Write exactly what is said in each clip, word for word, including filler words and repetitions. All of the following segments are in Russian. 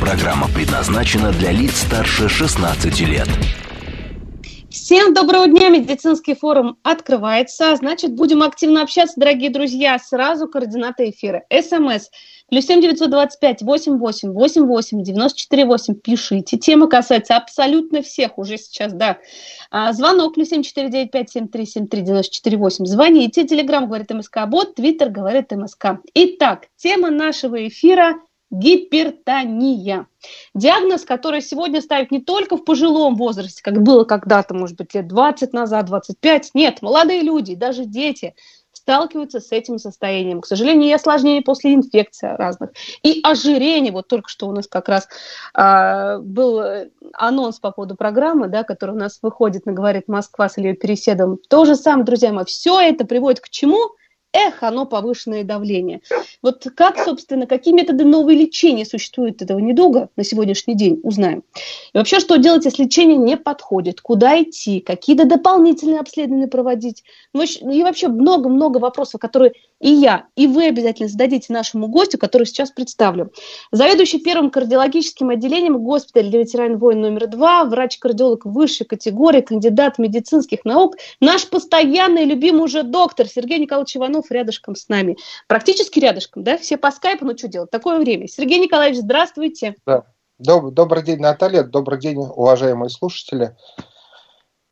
Программа предназначена для лиц старше шестнадцати лет. Всем доброго дня! Медицинский форум открывается. Значит, будем активно общаться, дорогие друзья. Сразу координаты эфира. СМС плюс семь девятьсот двадцать пять восемьдесят восемь восемьдесят восемь девяносто четыре восемь. Пишите. Тема касается абсолютно всех уже сейчас, да. А, звонок плюс семь четыре девять пять семь три семь три девяносто четыре восемь. Звоните. Телеграм говорит МСК. Бот. Твиттер говорит МСК. Итак, тема нашего эфира — гипертония. Диагноз, который сегодня ставят не только в пожилом возрасте, как было когда-то, может быть, лет двадцать назад, двадцать пять. Нет, молодые люди, даже дети сталкиваются с этим состоянием. К сожалению, и осложнения после инфекций разных. И ожирение. Вот только что у нас как раз а, был анонс по поводу программы, да, которая у нас выходит на «Говорит Москва» с Ильей Переседовым. То же самое, друзья мои. Все это приводит к чему? Эх, оно повышенное давление. Вот как, собственно, какие методы нового лечения существуют этого недуга на сегодняшний день, узнаем. И вообще, что делать, если лечение не подходит, куда идти, какие-то дополнительные обследования проводить. И вообще много-много вопросов, которые и я, и вы обязательно зададите нашему гостю, который сейчас представлю. Заведующий первым кардиологическим отделением госпиталя для ветеранов войн номер два, врач-кардиолог высшей категории, кандидат медицинских наук, наш постоянный любимый уже доктор Сергей Николаевич Иванов рядышком с нами. Практически рядышком, да? Все по скайпу, ну что делать? Такое время. Сергей Николаевич, здравствуйте. Да. Доб- добрый день, Наталья. Добрый день, уважаемые слушатели.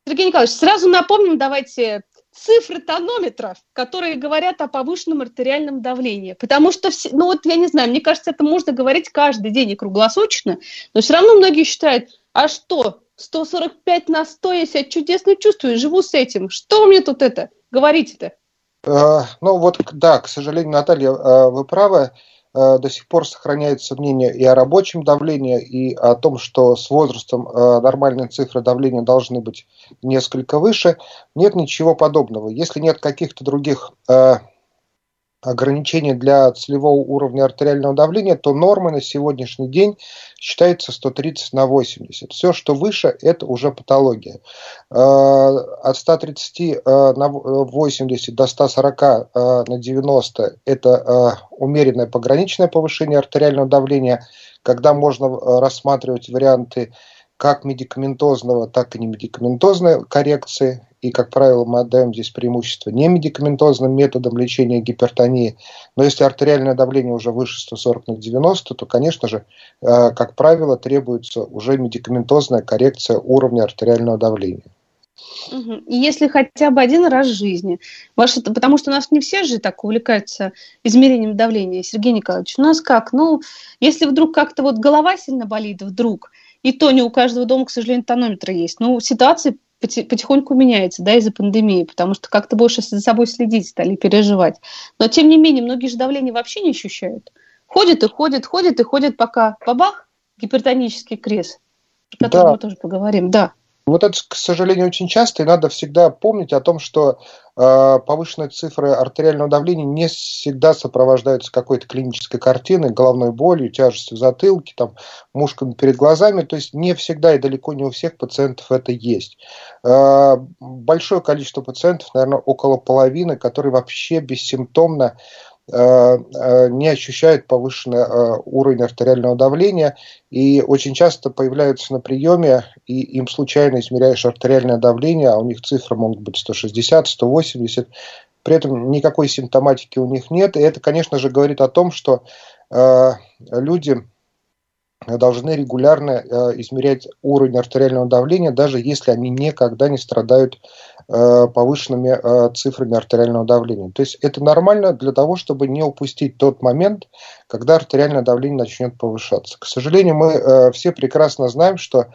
Сергей Николаевич, сразу напомним, давайте, цифры тонометров, которые говорят о повышенном артериальном давлении. Потому что, все, ну вот я не знаю, мне кажется, это можно говорить каждый день и круглосуточно, но все равно многие считают, а что, сто сорок пять на сто, я себя чудесно чувствую, живу с этим. Что мне тут это говорите-то? Ну вот, да, к сожалению, Наталья, вы правы, до сих пор сохраняется мнение и о рабочем давлении, и о том, что с возрастом нормальные цифры давления должны быть несколько выше. Нет ничего подобного. Если нет каких-то других ограничений для целевого уровня артериального давления, то норма на сегодняшний день считается сто тридцать на восемьдесят. Все, что выше, это уже патология. От сто тридцать на восемьдесят до сто сорок на девяносто – это умеренное пограничное повышение артериального давления, когда можно рассматривать варианты как медикаментозного, так и немедикаментозной коррекции. И, как правило, мы отдаем здесь преимущество немедикаментозным методам лечения гипертонии. Но если артериальное давление уже выше сто сорок на девяносто, то, конечно же, как правило, требуется уже медикаментозная коррекция уровня артериального давления. И если хотя бы один раз в жизни. Потому что у нас не все же так увлекаются измерением давления, Сергей Николаевич. У нас как? Ну, если вдруг как-то вот голова сильно болит, вдруг, и то не у каждого дома, к сожалению, тонометры есть. Ну, ситуация потихоньку меняется, да, из-за пандемии, потому что как-то больше за собой следить стали, переживать. Но, тем не менее, многие же давление вообще не ощущают. Ходят и ходят, ходят и ходят, пока бабах, гипертонический крест, о котором да. мы тоже поговорим, да. Вот это, к сожалению, очень часто, и надо всегда помнить о том, что э, повышенные цифры артериального давления не всегда сопровождаются какой-то клинической картиной, головной болью, тяжестью в затылке, там, мушками перед глазами. То есть не всегда и далеко не у всех пациентов это есть. Э, большое количество пациентов, наверное, около половины, которые вообще бессимптомно не ощущают повышенный уровень артериального давления, и очень часто появляются на приеме, и им случайно измеряешь артериальное давление, а у них цифры могут быть сто шестьдесят, сто восемьдесят, при этом никакой симптоматики у них нет, и это, конечно же, говорит о том, что люди должны регулярно э, измерять уровень артериального давления, даже если они никогда не страдают э, повышенными э, цифрами артериального давления. То есть это нормально для того, чтобы не упустить тот момент, когда артериальное давление начнет повышаться. К сожалению, мы э, все прекрасно знаем, что,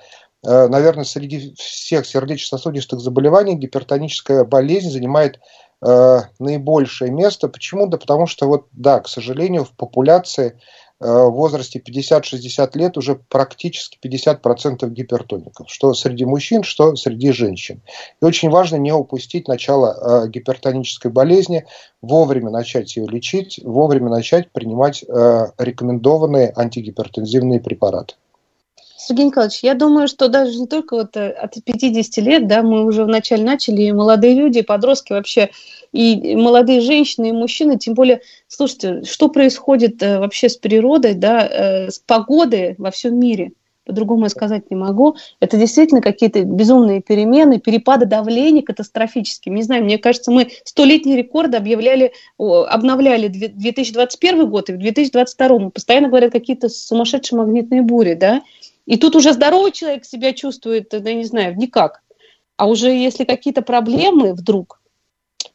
э, наверное, среди всех сердечно-сосудистых заболеваний гипертоническая болезнь занимает э, наибольшее место. Почему? Да потому что, вот, да, к сожалению, в популяции в возрасте пятьдесят-шестьдесят лет уже практически пятьдесят процентов гипертоников, что среди мужчин, что среди женщин. И очень важно не упустить начало э, гипертонической болезни, вовремя начать ее лечить, вовремя начать принимать э, рекомендованные антигипертензивные препараты. Сергей Николаевич, я думаю, что даже не только вот от пятидесяти лет, да, мы уже вначале начали, и молодые люди, и подростки вообще, и молодые женщины, и мужчины, тем более, слушайте, что происходит вообще с природой, да, с погодой во всем мире, по-другому я сказать не могу, это действительно какие-то безумные перемены, перепады давления катастрофические, не знаю, мне кажется, мы столетний рекорд объявляли, обновляли две тысячи двадцать первый год и в две тысячи двадцать второй, постоянно говорят какие-то сумасшедшие магнитные бури, да. И тут уже здоровый человек себя чувствует, да, не знаю, никак. А уже если какие-то проблемы вдруг...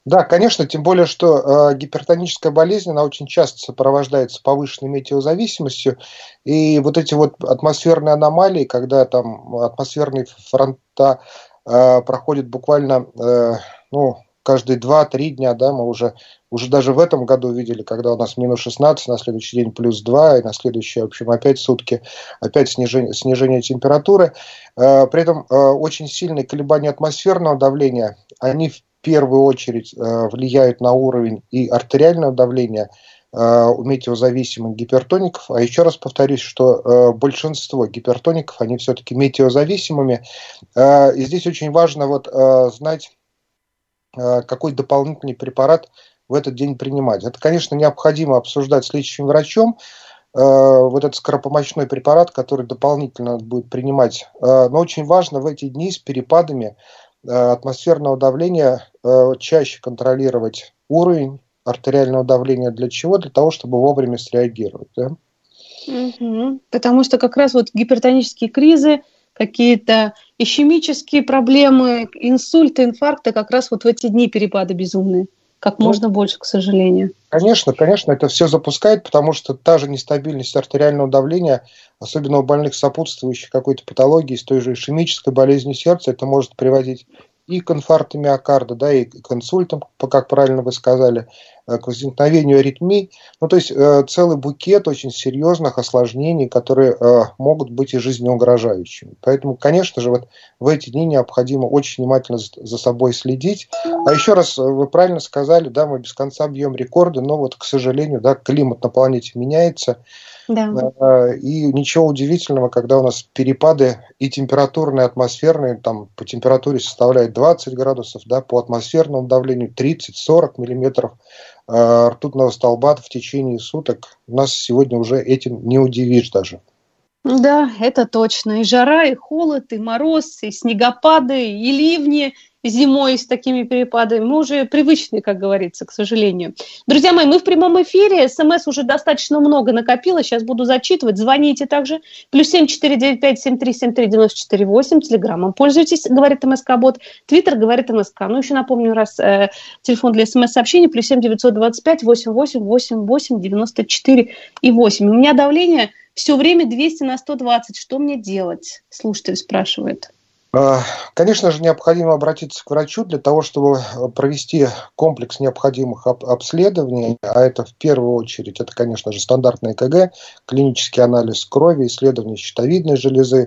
Да, конечно, тем более, что э, гипертоническая болезнь, она очень часто сопровождается повышенной метеозависимостью. И вот эти вот атмосферные аномалии, когда там атмосферные фронта э, проходят буквально... Э, ну, каждые два-три дня, да, мы уже, уже даже в этом году видели, когда у нас минус шестнадцать, на следующий день плюс два, и на следующие, в общем, опять сутки, опять снижение, снижение температуры. Э, при этом э, очень сильные колебания атмосферного давления, они в первую очередь э, влияют на уровень и артериального давления э, у метеозависимых гипертоников. А еще раз повторюсь, что э, большинство гипертоников, они все-таки метеозависимыми. Э, и здесь очень важно вот, э, знать, какой дополнительный препарат в этот день принимать. Это, конечно, необходимо обсуждать с лечащим врачом, э, вот этот скоропомощной препарат, который дополнительно надо будет принимать. Э, но очень важно в эти дни с перепадами э, атмосферного давления э, чаще контролировать уровень артериального давления. Для чего? Для того, чтобы вовремя среагировать. Да? Угу. Потому что как раз вот гипертонические кризы, какие-то ишемические проблемы, инсульты, инфаркты как раз вот в эти дни перепады безумные. Как можно ну, больше, к сожалению. Конечно, конечно, это все запускает, потому что та же нестабильность артериального давления, особенно у больных сопутствующих какой-то патологии, с той же ишемической болезнью сердца, это может приводить и к инфаркту миокарда, да, и к инсультам, как правильно вы сказали, к возникновению аритмии. Ну, то есть э, целый букет очень серьезных осложнений, которые э, могут быть и жизнеугрожающими. Поэтому, конечно же, вот в эти дни необходимо очень внимательно за собой следить. А еще раз, вы правильно сказали, да, мы без конца бьем рекорды, но вот, к сожалению, да, климат на планете меняется. Да. И ничего удивительного, когда у нас перепады и температурные, и атмосферные, там по температуре составляет двадцать градусов, да, по атмосферному давлению тридцать-сорок миллиметров э, ртутного столба в течение суток. Нас сегодня уже этим не удивишь даже. Да, это точно. И жара, и холод, и мороз, и снегопады, и ливни зимой с такими перепадами. Мы уже привычны, как говорится, к сожалению. Друзья мои, мы в прямом эфире. СМС уже достаточно много накопило. Сейчас буду зачитывать. Звоните также. плюс семь четыре девять пять семь три семь три девять четыре восемь. Телеграммом пользуйтесь, говорит МСК-бот. Твиттер говорит МСК. Ну, еще напомню раз э, телефон для СМС-сообщений. плюс семь девятьсот двадцать пять восемьдесят восемь восемьдесят восемь девяносто четыре и восемь. У меня давление все время двести на сто двадцать. Что мне делать? Слушатель спрашивает. Конечно же, необходимо обратиться к врачу для того, чтобы провести комплекс необходимых обследований, а это в первую очередь, это, конечно же, стандартный ЭКГ, клинический анализ крови, исследование щитовидной железы,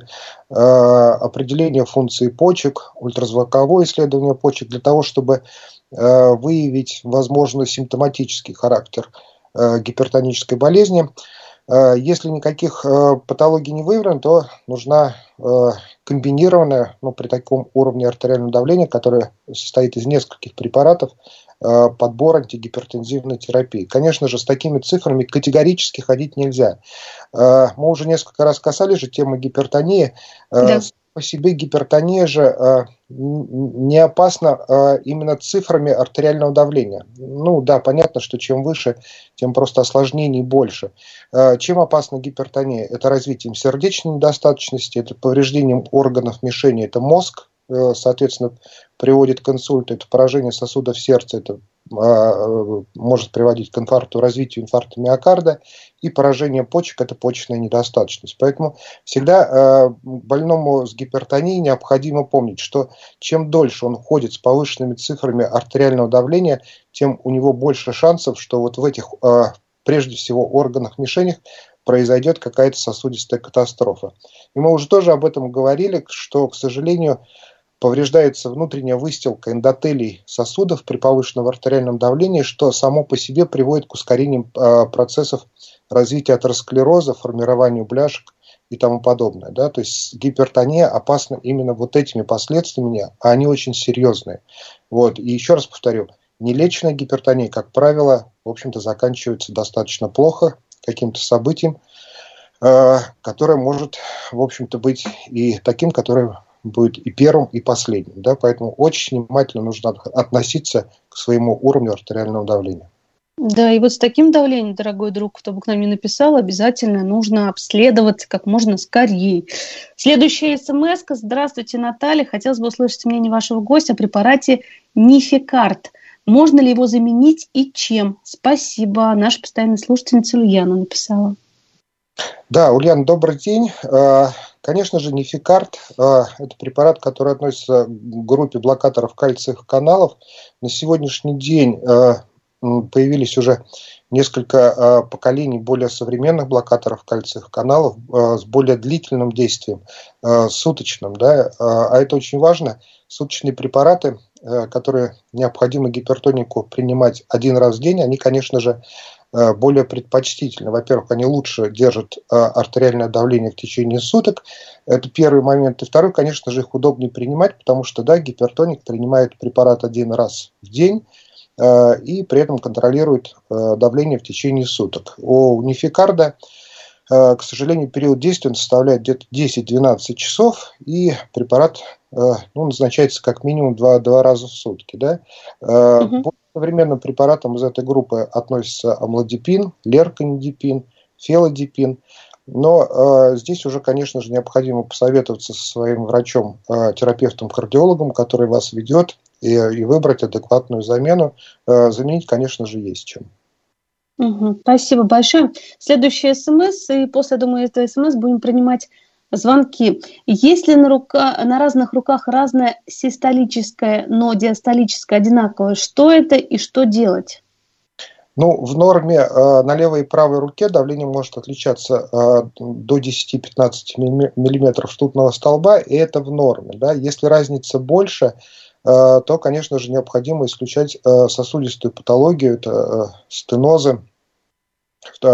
определение функции почек, ультразвуковое исследование почек для того, чтобы выявить возможный симптоматический характер гипертонической болезни. Если никаких патологий не выявлено, то нужна комбинированная, ну, при таком уровне артериального давления, которое состоит из нескольких препаратов, подбор антигипертензивной терапии. Конечно же, с такими цифрами категорически ходить нельзя. Мы уже несколько раз касались же темы гипертонии. Да. По себе гипертония же не опасна именно цифрами артериального давления. Ну да, понятно, что чем выше, тем просто осложнений больше. Чем опасна гипертония? Это развитием сердечной недостаточности, это повреждением органов мишени, это мозг, соответственно, приводит к инсульту, это поражение сосудов сердца, это может приводить к инфаркту, развитию инфаркта миокарда, и поражение почек – это почечная недостаточность. Поэтому всегда больному с гипертонией необходимо помнить, что чем дольше он ходит с повышенными цифрами артериального давления, тем у него больше шансов, что вот в этих, прежде всего, органах-мишенях произойдет какая-то сосудистая катастрофа. И мы уже тоже об этом говорили, что, к сожалению, повреждается внутренняя выстилка эндотелий сосудов при повышенном артериальном давлении, что само по себе приводит к ускорению процессов развития атеросклероза, формированию бляшек и тому подобное. Да? То есть гипертония опасна именно вот этими последствиями, а они очень серьезные. Вот. И еще раз повторю, нелеченная гипертония, как правило, в общем-то, заканчивается достаточно плохо каким-то событием, э, которое может, в общем-то, быть и таким, которое будет и первым, и последним. Да? Поэтому очень внимательно нужно относиться к своему уровню артериального давления. Да, и вот с таким давлением, дорогой друг, кто бы к нам не написал, обязательно нужно обследоваться как можно скорее. Следующая смс-ка. Здравствуйте, Наталья. Хотелось бы услышать мнение вашего гостя о препарате Нифекард. Можно ли его заменить и чем? Спасибо. Наша постоянная слушательница Ульяна написала. Да, Ульяна, добрый день. Конечно же, Нифекард – это препарат, который относится к группе блокаторов кальциевых каналов. На сегодняшний день появились уже несколько э, поколений более современных блокаторов кальциевых каналов э, с более длительным действием, э, суточным. Да, э, а это очень важно. Суточные препараты, э, которые необходимо гипертонику принимать один раз в день, они, конечно же, э, более предпочтительны. Во-первых, они лучше держат э, артериальное давление в течение суток. Это первый момент. И второй, конечно же, их удобнее принимать, потому что да, гипертоник принимает препарат один раз в день, и при этом контролирует давление в течение суток. У Нифекарда, к сожалению, период действия составляет где-то десять-двенадцать часов, и препарат ну, назначается как минимум два раза в сутки. Да? Угу. Более современным препаратам из этой группы относятся амлодипин, леркандипин, фелодипин. Но э, здесь уже, конечно же, необходимо посоветоваться со своим врачом, э, терапевтом-кардиологом, который вас ведет, и, и выбрать адекватную замену. Э, заменить, конечно же, есть чем. Угу, спасибо большое. Следующая смс, и после, я думаю, этого смс будем принимать звонки. Есть ли на, рука, на разных руках разное систолическое, но диастолическое одинаковое? Что это и что делать? Ну, в норме э, на левой и правой руке давление может отличаться э, до десяти-пятнадцати миллиметров ртутного столба, и это в норме. Да? Если разница больше, э, то, конечно же, необходимо исключать э, сосудистую патологию, это э, стенозы э,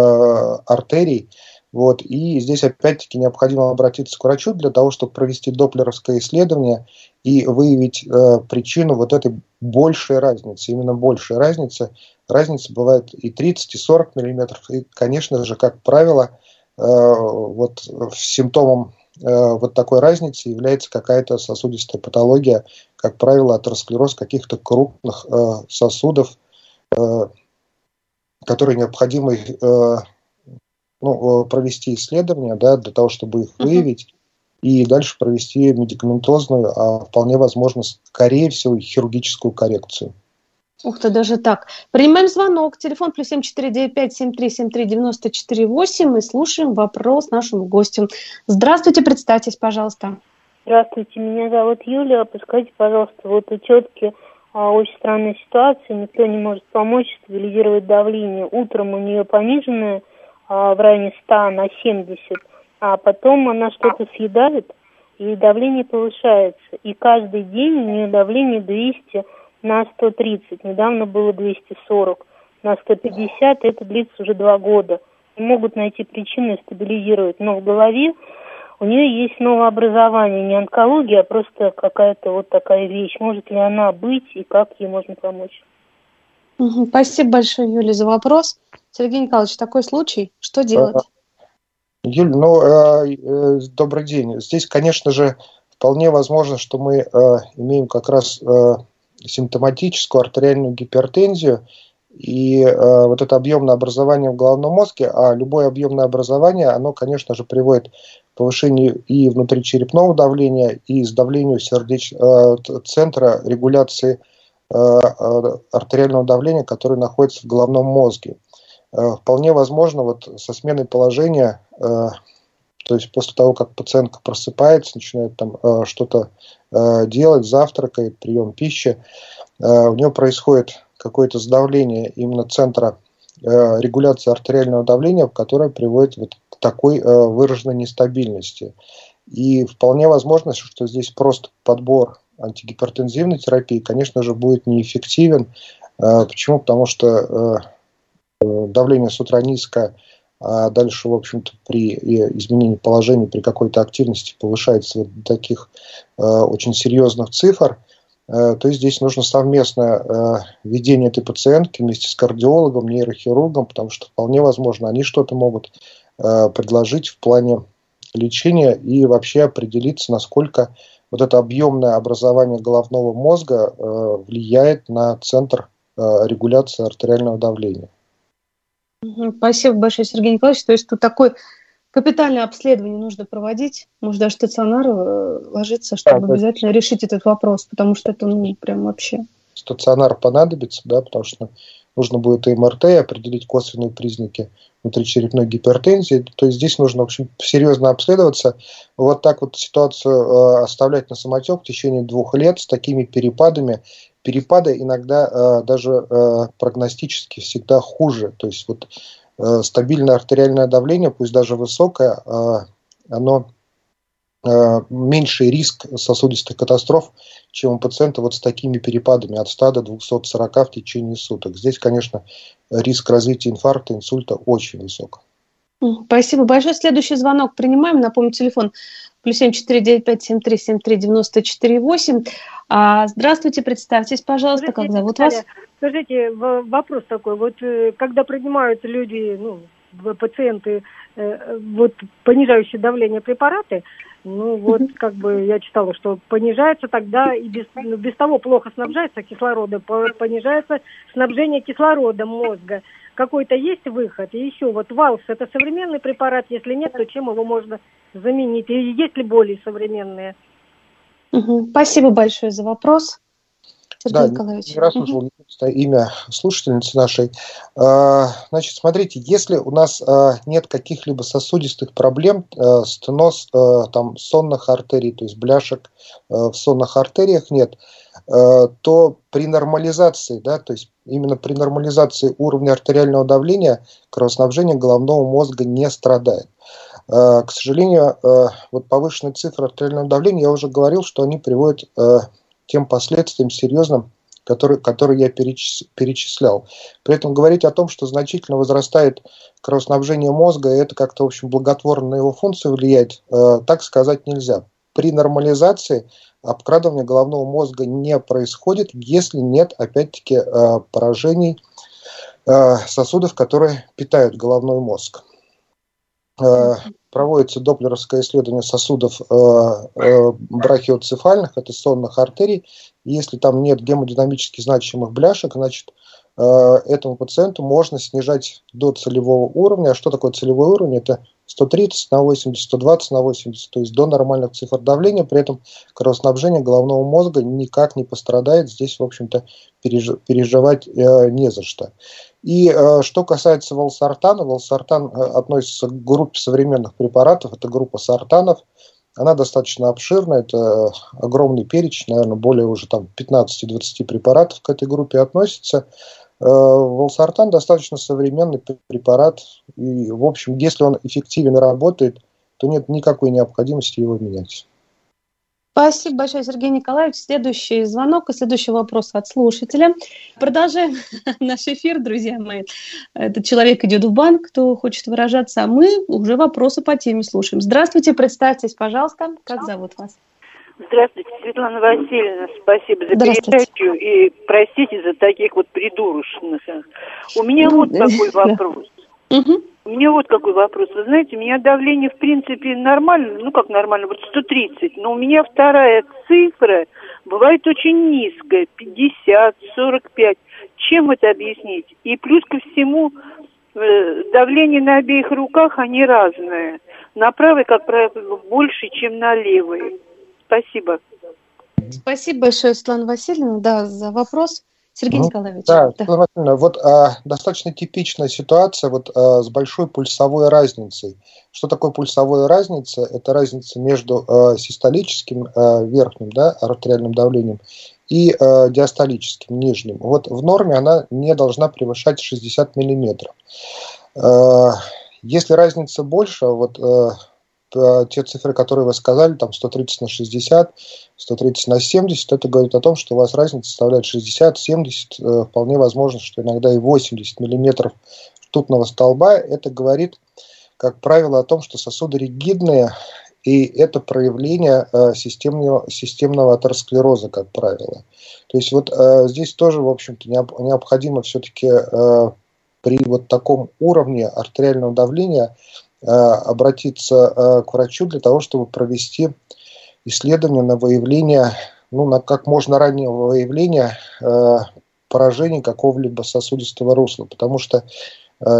артерий. Вот. И здесь опять-таки необходимо обратиться к врачу для того, чтобы провести доплеровское исследование и выявить э, причину вот этой большей разницы, именно большей разницы. Разница бывает и тридцать, и сорок миллиметров. И, конечно же, как правило, э, вот симптомом э, вот такой разницы является какая-то сосудистая патология, как правило, атеросклероз каких-то крупных э, сосудов, э, которые необходимо э, ну, провести исследование, да, для того, чтобы их выявить, uh-huh. и дальше провести медикаментозную, а вполне возможно, скорее всего, хирургическую коррекцию. Ух ты, даже так. Принимаем звонок. Телефон плюс семь четыре девять пять семь три семь три девять четыре восемь и слушаем вопрос нашему гостю. Здравствуйте, представьтесь, пожалуйста. Здравствуйте, меня зовут Юлия. Подскажите, пожалуйста, вот у тетки а, очень странная ситуация, никто не может помочь стабилизировать давление. Утром у нее пониженное а, в районе сто на семьдесят, а потом она что-то съедает, и давление повышается. И каждый день у нее давление двести на сто тридцать, недавно было двести сорок на сто пятьдесят, это длится уже два года. Не могут найти причины и стабилизировать, но в голове у нее есть новообразование, не онкология, а просто какая-то вот такая вещь. Может ли она быть и как ей можно помочь? Угу, спасибо большое, Юля, за вопрос. Сергей Николаевич, такой случай, что делать? Юль, ну, э, э, добрый день. Здесь, конечно же, вполне возможно, что мы э, имеем как раз... Э, симптоматическую артериальную гипертензию, и э, вот это объемное образование в головном мозге, а любое объемное образование, оно, конечно же, приводит к повышению и внутричерепного давления, и сдавлению сердеч... э, центра регуляции э, э, артериального давления, который находится в головном мозге. Э, вполне возможно, вот со сменой положения, э, то есть после того, как пациентка просыпается, начинает там э, что-то делать, завтракает, прием пищи, у нее происходит какое-то сдавление именно центра регуляции артериального давления, которое приводит вот такой э, выраженной нестабильности. И вполне возможно, что здесь просто подбор антигипертензивной терапии, конечно же, будет неэффективен. Э, почему? Потому что э, давление с утра низкое, а дальше, в общем-то, при изменении положения, при какой-то активности повышается вот до таких э, очень серьезных цифр, э, то здесь нужно совместное э, ведение этой пациентки вместе с кардиологом, нейрохирургом, потому что вполне возможно, они что-то могут э, предложить в плане лечения и вообще определиться, насколько вот это объемное образование головного мозга э, влияет на центр э, регуляции артериального давления. Спасибо большое, Сергей Николаевич. То есть тут такое капитальное обследование нужно проводить, может даже стационар ложиться, чтобы да, обязательно да. решить этот вопрос, потому что это ну, прям вообще... Стационар понадобится, да, потому что нужно будет и эм эр тэ, определить косвенные признаки внутричерепной гипертензии. То есть здесь нужно, в общем, серьезно обследоваться. Вот так вот ситуацию оставлять на самотек в течение двух лет с такими перепадами. Перепады иногда э, даже э, прогностически всегда хуже. То есть вот, э, стабильное артериальное давление, пусть даже высокое, э, оно э, меньший риск сосудистых катастроф, чем у пациента вот с такими перепадами от ста до двухсот сорока в течение суток. Здесь, конечно, риск развития инфаркта, инсульта очень высок. Спасибо большое. Следующий звонок принимаем. Напомню, телефон плюс семь четыре девять пять семь три семь три девять четыре восемь. А, здравствуйте, представьтесь, пожалуйста, скажите, как зовут Наталья, вас? Скажите, вопрос такой, вот когда принимают люди, ну, пациенты, вот понижающие давление препараты, ну вот как бы я читала, что понижается тогда и без, без того плохо снабжается кислородом, понижается снабжение кислородом мозга. Какой-то есть выход? И еще вот валс, это современный препарат, если нет, то чем его можно заменить? И есть ли более современные? Угу. Спасибо большое за вопрос, Сергей да, Николаевич. Я расслышал угу. имя слушательницы нашей. Значит, смотрите, если у нас нет каких-либо сосудистых проблем, стеноз там, сонных артерий, то есть бляшек в сонных артериях нет, то при нормализации, да, то есть именно при нормализации уровня артериального давления кровоснабжение головного мозга не страдает. К сожалению, вот повышенные цифры артериального давления, я уже говорил, что они приводят к тем последствиям серьезным, которые, которые я перечислял. При этом говорить о том, что значительно возрастает кровоснабжение мозга, и это как-то, в общем, благотворно на его функцию влияет, так сказать нельзя. При нормализации обкрадывание головного мозга не происходит, если нет, опять-таки, поражений сосудов, которые питают головной мозг. Проводится доплеровское исследование сосудов брахиоцефальных, это сонных артерий. Если там нет гемодинамически значимых бляшек, значит, этому пациенту можно снижать до целевого уровня. А что такое целевой уровень? Это сто тридцать на восемьдесят, сто двадцать на восемьдесят, то есть до нормальных цифр давления. При этом кровоснабжение головного мозга никак не пострадает. Здесь, в общем-то, переж... переживать э, не за что. И э, что касается валсартана, валсартан э, относится к группе современных препаратов. Это группа сартанов. Она достаточно обширна. Это огромный перечень, наверное, более уже там пятнадцать-двадцать препаратов к этой группе относится. Валсартан достаточно современный препарат, и, в общем, если он эффективен и работает, то нет никакой необходимости его менять. Спасибо большое, Сергей Николаевич. Следующий звонок и следующий вопрос от слушателя. Продолжаем наш эфир, друзья мои. Этот человек идет в банк, кто хочет выражаться, а мы уже вопросы по теме слушаем. Здравствуйте, представьтесь, пожалуйста, как зовут вас? Здравствуйте, Светлана Васильевна, спасибо за передачу и простите за таких вот придурочных. У меня ну, вот да. такой вопрос. Угу. У меня вот какой вопрос. Вы знаете, у меня давление в принципе нормально, ну как нормально, вот сто тридцать, но у меня вторая цифра бывает очень низкая, пятьдесят, сорок пять. Чем это объяснить? И плюс ко всему, давление на обеих руках, они разные. На правой, как правило, больше, чем на левой. Спасибо. Спасибо большое, Светлана Васильевна, да, за вопрос. Сергей ну, Николаевич. Да, да. Светлана Васильевна, вот а, достаточно типичная ситуация вот, а, с большой пульсовой разницей. Что такое пульсовая разница? Это разница между а, систолическим а, верхним да, артериальным давлением и а, диастолическим нижним. Вот в норме она не должна превышать шестьдесят миллиметров. А, Если разница больше, вот э, те цифры, которые вы сказали, там сто тридцать на шестьдесят, сто тридцать на семьдесят, это говорит о том, что у вас разница составляет шестьдесят-семьдесят, э, вполне возможно, что иногда и восемьдесят миллиметров ртутного столба. Это говорит, как правило, о том, что сосуды ригидные, и это проявление э, системного, системного атеросклероза, как правило. То есть вот э, здесь тоже, в общем-то, не, необходимо все-таки э, при вот таком уровне артериального давления э, обратиться э, к врачу для того, чтобы провести исследование на выявление, ну, на как можно раннее выявление э, поражений какого-либо сосудистого русла. Потому что, э,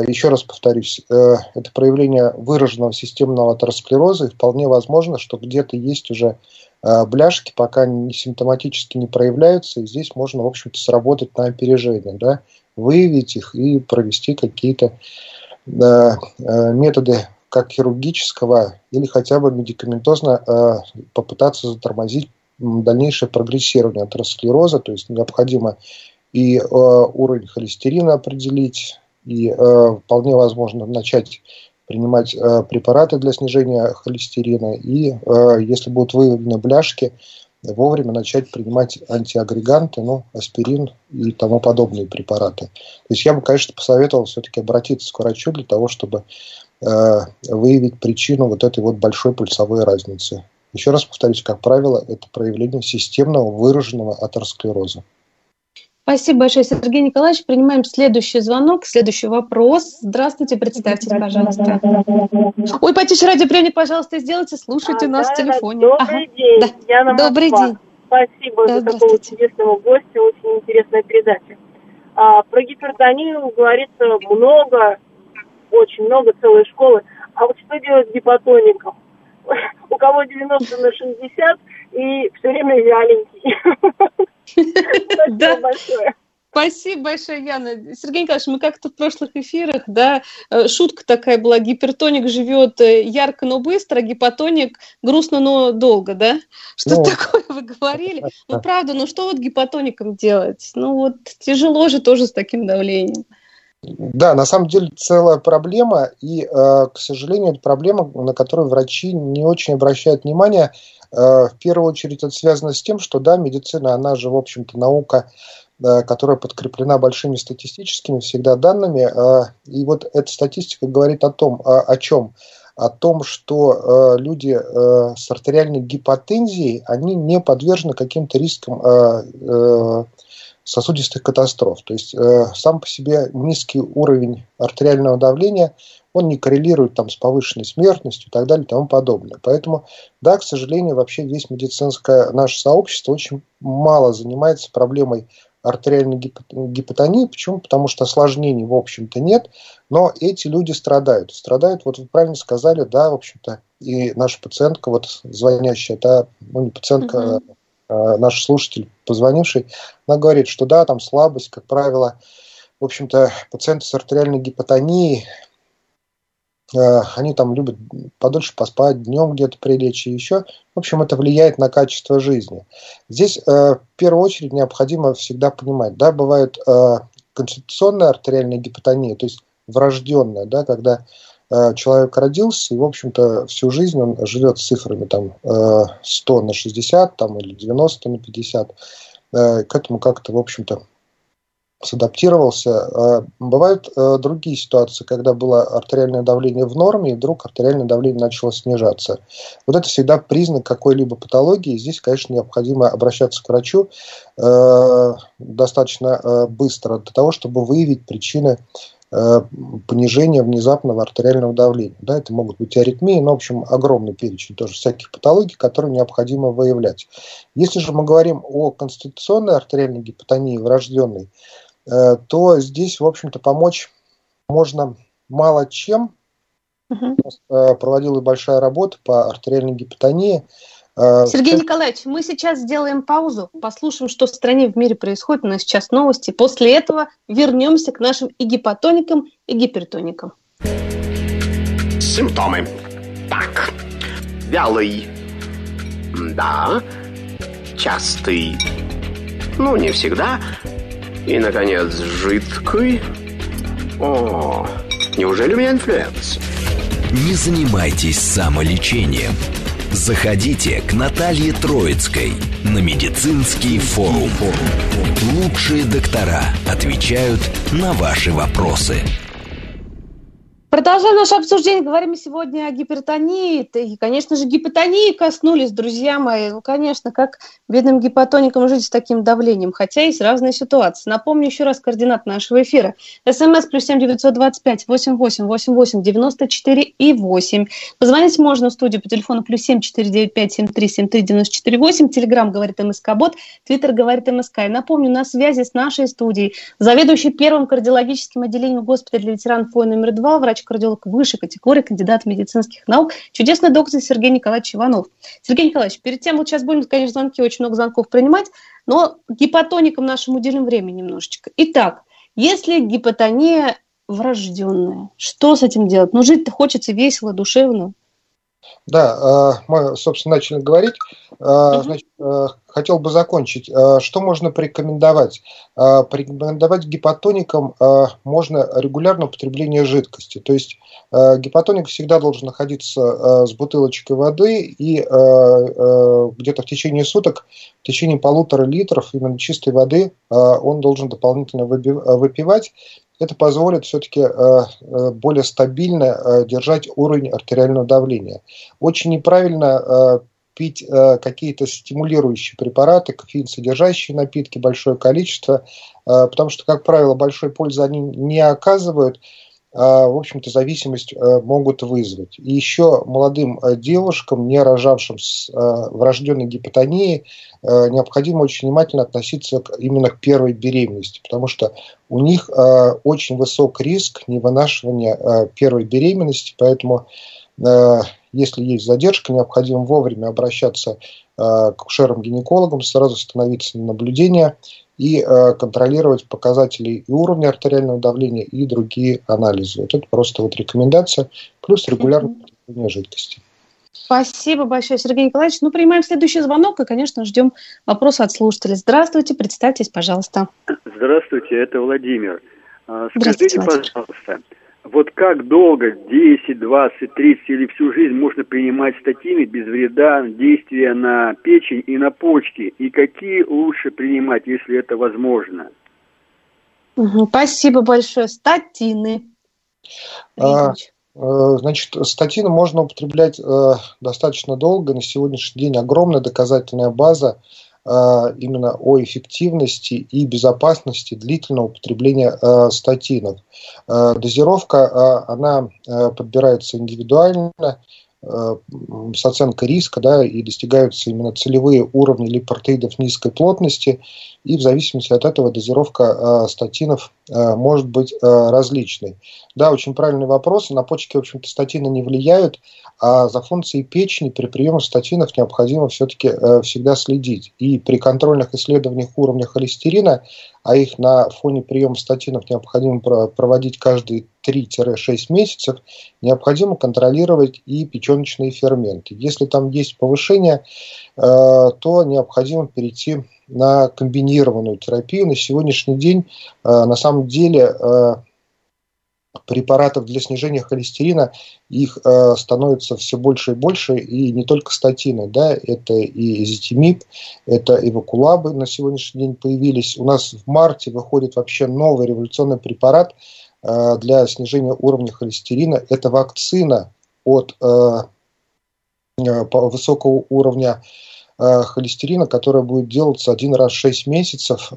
еще раз повторюсь, э, это проявление выраженного системного атеросклероза, и вполне возможно, что где-то есть уже э, бляшки, пока они симптоматически не проявляются, и здесь можно, в общем-то, сработать на опережение, да? Выявить их и провести какие-то э, методы как хирургического или хотя бы медикаментозно э, попытаться затормозить дальнейшее прогрессирование атеросклероза. То есть необходимо и э, уровень холестерина определить, и э, вполне возможно начать принимать э, препараты для снижения холестерина, и э, если будут выявлены бляшки, вовремя начать принимать антиагреганты, ну, аспирин и тому подобные препараты. То есть я бы, конечно, посоветовал все-таки обратиться к врачу для того, чтобы э, выявить причину вот этой вот большой пульсовой разницы. Еще раз повторюсь, как правило, это проявление системного выраженного атеросклероза. Спасибо большое, Сергей Николаевич. Принимаем следующий звонок, следующий вопрос. Здравствуйте, представьтесь, пожалуйста. Ой, потише радиоприемник, пожалуйста, сделайте, слушайте а, нас да, в телефоне. Добрый ага, день, да. Яна Добрый Москва. День. Спасибо да, за такого чудесного гостя, очень интересная передача. А, про гипертонию говорится много, очень много, целой школы. А вот что делать с гипотоником? У кого девяносто на шестьдесят и все время вяленький. Спасибо большое. Спасибо большое, Яна. Сергей Николаевич, мы как-то в прошлых эфирах, да, шутка такая была, гипертоник живет ярко, но быстро, гипотоник грустно, но долго, да? Что такое вы говорили? Ну, правда, ну что вот гипотоникам делать? Ну, вот тяжело же тоже с таким давлением. Да, на самом деле целая проблема, и, к сожалению, это проблема, на которую врачи не очень обращают внимания. В первую очередь это связано с тем, что, да, медицина, она же, в общем-то, наука, которая подкреплена большими статистическими всегда данными, и вот эта статистика говорит о том, о чем? О том, что люди с артериальной гипотензией, они не подвержены каким-то рискам сосудистых катастроф. То есть э, сам по себе низкий уровень артериального давления, он не коррелирует там с повышенной смертностью и так далее и тому подобное. Поэтому, да, к сожалению, вообще весь медицинское наше сообщество очень мало занимается проблемой артериальной гипотонии. Почему? Потому что осложнений, в общем-то, нет, но эти люди страдают. Страдают, вот вы правильно сказали, да, в общем-то, и наша пациентка, вот звонящая, да, ну, не пациентка, mm-hmm. наш слушатель, позвонивший, она говорит, что да, там слабость, как правило, в общем-то, пациенты с артериальной гипотонией, э, они там любят подольше поспать, днем где-то прилечь и еще. В общем, это влияет на качество жизни. Здесь э, в первую очередь необходимо всегда понимать, да, бывает э, конституционная артериальная гипотония, то есть врожденная, да, когда человек родился, и, в общем-то, всю жизнь он живет с цифрами там, сто на шестьдесят там, или девяносто на пятьдесят. К этому как-то, в общем-то, садаптировался. Бывают другие ситуации, когда было артериальное давление в норме, и вдруг артериальное давление начало снижаться. Вот это всегда признак какой-либо патологии. Здесь, конечно, необходимо обращаться к врачу достаточно быстро для того, чтобы выявить причины понижение внезапного артериального давления. Да, это могут быть аритмии, но, в общем, огромный перечень тоже всяких патологий, которые необходимо выявлять. Если же мы говорим о конституционной артериальной гипотонии, врожденной, то здесь, в общем-то, помочь можно мало чем. Uh-huh. Проводилась большая работа по артериальной гипотонии. Сергей Николаевич, мы сейчас сделаем паузу, послушаем, что в стране и в мире происходит. У нас сейчас новости. После этого вернемся к нашим и гипотоникам, и гипертоникам. Симптомы. Так. Вялый. Да. Частый. Ну, не всегда. И, наконец, жидкий. О, неужели у меня инфлюенс? Не занимайтесь самолечением. Заходите к Наталье Троицкой на Медицинский форум. Лучшие доктора отвечают на ваши вопросы. Продолжаем наше обсуждение. Говорим сегодня о гипертонии. И, конечно же, гипотонии коснулись, друзья мои. Ну, конечно, как бедным гипотоникам жить с таким давлением. Хотя есть разные ситуации. Напомню еще раз координаты нашего эфира. СМС плюс семь девятьсот двадцать пять восемьдесят восемь восемьдесят восемь девяносто четыре и восемь. Позвонить можно в студию по телефону плюс семь четыре девять пять семь три семь три девять четыре восемь. Телеграм говорит МСК-бот. Твиттер говорит МСК. И напомню, на связи с нашей студией заведующий первым кардиологическим отделением госпиталя для ветеранов войны номер два, врач кардиолог высшей категории, кандидат медицинских наук, чудесный доктор Сергей Николаевич Иванов. Сергей Николаевич, перед тем, вот сейчас будем, конечно, звонки, очень много звонков принимать, но гипотоникам нашим уделим время немножечко. Итак, если гипотония врожденная, что с этим делать? Ну, жить-то хочется весело, душевно. Да, мы, собственно, начали говорить. Значит, хотел бы закончить. Что можно порекомендовать? Порекомендовать гипотоникам можно регулярное употребление жидкости. То есть гипотоник всегда должен находиться с бутылочкой воды и где-то в течение суток, в течение полутора литров именно чистой воды он должен дополнительно выпивать. Это позволит все-таки более стабильно держать уровень артериального давления. Очень неправильно пить какие-то стимулирующие препараты, кофеин содержащие напитки, большое количество, потому что, как правило, большой пользы они не оказывают. В общем-то, зависимость могут вызвать. И еще молодым девушкам, не рожавшим с врожденной гипотонией, необходимо очень внимательно относиться именно к первой беременности, потому что у них очень высок риск невынашивания первой беременности, поэтому если есть задержка, необходимо вовремя обращаться к акушерам-гинекологам, сразу становиться на наблюдение и контролировать показатели и уровня артериального давления, и другие анализы. Вот это просто вот рекомендация, плюс регулярное употребление жидкости. Спасибо большое, Сергей Николаевич. Ну, принимаем следующий звонок и, конечно, ждем вопросы от слушателей. Здравствуйте, представьтесь, пожалуйста. Здравствуйте, это Владимир. Скажите, пожалуйста, вот как долго, десять, двадцать, тридцать или всю жизнь можно принимать статины без вреда, действия на печень и на почки? И какие лучше принимать, если это возможно? Угу, спасибо большое. Статины. А, значит, статины можно употреблять э, достаточно долго. На сегодняшний день огромная доказательная база именно о эффективности и безопасности длительного употребления э, статинов. Э, дозировка, э, она э, подбирается индивидуально, э, с оценкой риска, да, и достигаются именно целевые уровни липопротеидов низкой плотности, и в зависимости от этого дозировка э, статинов э, может быть э, различной. Да, очень правильный вопрос. На почки, в общем-то, статины не влияют, а за функцией печени при приеме статинов необходимо все-таки э, всегда следить. И при контрольных исследованиях уровня холестерина, а их на фоне приема статинов необходимо проводить каждые три-шесть месяцев, необходимо контролировать и печеночные ферменты. Если там есть повышение, э, то необходимо перейти на комбинированную терапию. На сегодняшний день э, на самом деле э, препаратов для снижения холестерина, их э, становится все больше и больше, и не только статины, да, это и эзетимиб, это эвакулабы на сегодняшний день появились. У нас в марте выходит вообще новый революционный препарат э, для снижения уровня холестерина. Это вакцина от э, высокого уровня холестерина, которая будет делаться один раз в шесть месяцев.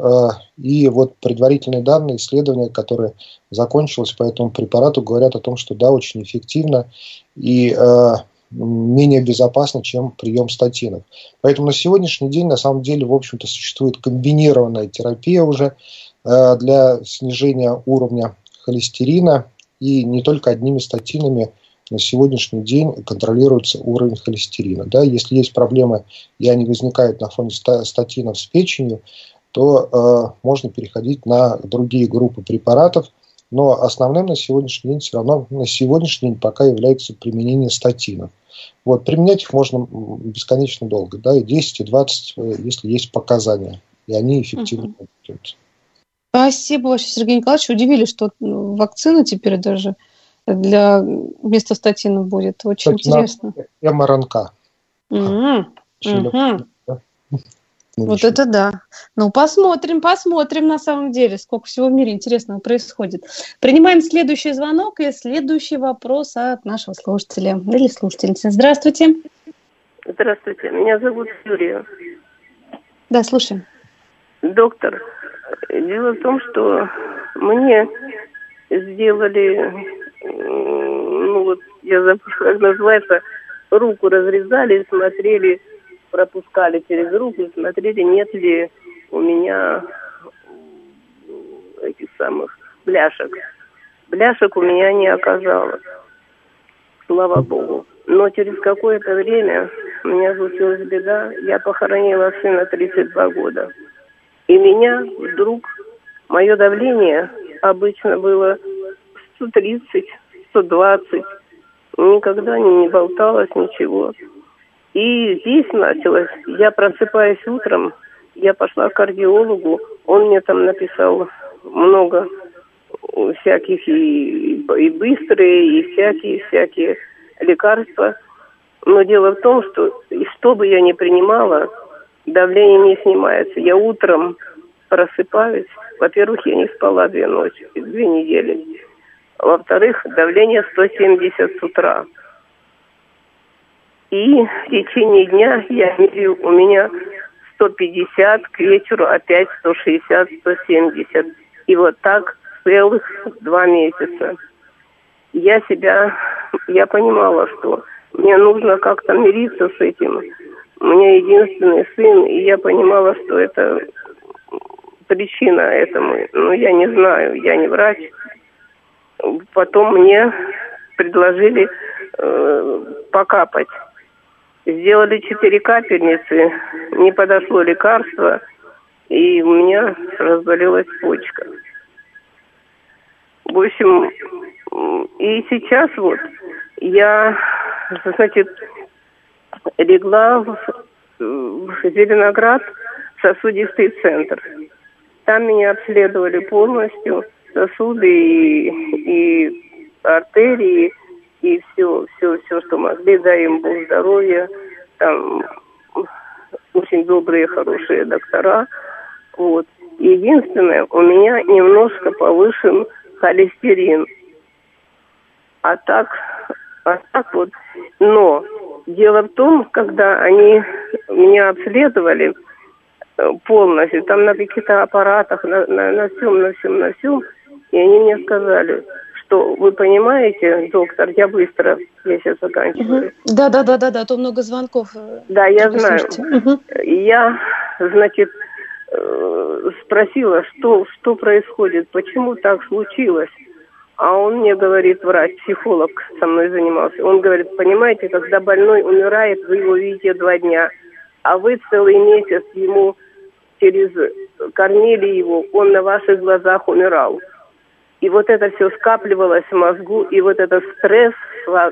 И вот предварительные данные, исследования, которые закончились по этому препарату, говорят о том, что да, очень эффективно и менее безопасно, чем прием статинов. Поэтому на сегодняшний день, на самом деле, в общем-то, существует комбинированная терапия уже для снижения уровня холестерина. И не только одними статинами на сегодняшний день контролируется уровень холестерина. Да? Если есть проблемы, и они возникают на фоне статинов с печенью, то э, можно переходить на другие группы препаратов. Но основным на сегодняшний день все равно на сегодняшний день пока является применение статинов. Вот, применять их можно бесконечно долго, да, и десять, и двадцать, если есть показания, и они эффективно будут. Спасибо, Сергей Николаевич. Удивили, что вакцина теперь даже для вместо статина будет. Очень кстати, интересно. Эмаранка. Mm-hmm. Mm-hmm. Да? Вот еще. Это да. Ну, посмотрим, посмотрим на самом деле, сколько всего в мире интересного происходит. Принимаем следующий звонок и следующий вопрос от нашего слушателя или слушательницы. Здравствуйте. Здравствуйте, меня зовут Юрия. Да, слушаем. Доктор, дело в том, что мне сделали, ну вот, я забыла, как называется, руку разрезали, смотрели, пропускали через руку, смотрели, нет ли у меня этих самых бляшек. Бляшек у меня не оказалось, слава богу. Но через какое-то время у меня случилась беда. Я похоронила сына тридцать два года. И меня вдруг, мое давление обычно было сто тридцать, сто двадцать. Никогда не болталось ничего. И здесь началось. Я просыпаюсь утром, я пошла к кардиологу. Он мне там написал много всяких и, и быстрые, и всякие-всякие лекарства. Но дело в том, что что бы я ни принимала, давление не снимается. Я утром просыпаюсь. Во-первых, я не спала две ночи, две недели. Во-вторых, давление сто семьдесят с утра. И в течение дня я мерю, у меня сто пятьдесят, к вечеру опять сто шестьдесят, сто семьдесят. И вот так целых два месяца. Я себя, я понимала, что мне нужно как-то мириться с этим. У меня единственный сын, и я понимала, что это причина этому. Ну, я не знаю, я не врач. Потом мне предложили э, покапать. Сделали четыре капельницы, не подошло лекарство, и у меня разболелась почка. В общем, и сейчас вот я, значит, легла в Зеленоград, сосудистый центр. Там меня обследовали полностью, сосуды и, и артерии, и все, все, все, что могли. Дай им Бог здоровья. Там очень добрые, хорошие доктора. Вот. Единственное, у меня немножко повышен холестерин. А так, а так вот. Но дело в том, когда они меня обследовали полностью, там на каких-то аппаратах, на, на, на всем, на всем, на всем, и они мне сказали, что вы понимаете, доктор, я быстро, я сейчас заканчиваю. Да, да, да, да, да, то много звонков. Да, я знаю. Угу. Я, значит, спросила, что, что происходит, почему так случилось. А он мне говорит, врач, психолог со мной занимался, он говорит, понимаете, когда больной умирает, вы его видите два дня, а вы целый месяц ему через кормили его, он на ваших глазах умирал. И вот это все скапливалось в мозгу, и вот этот стресс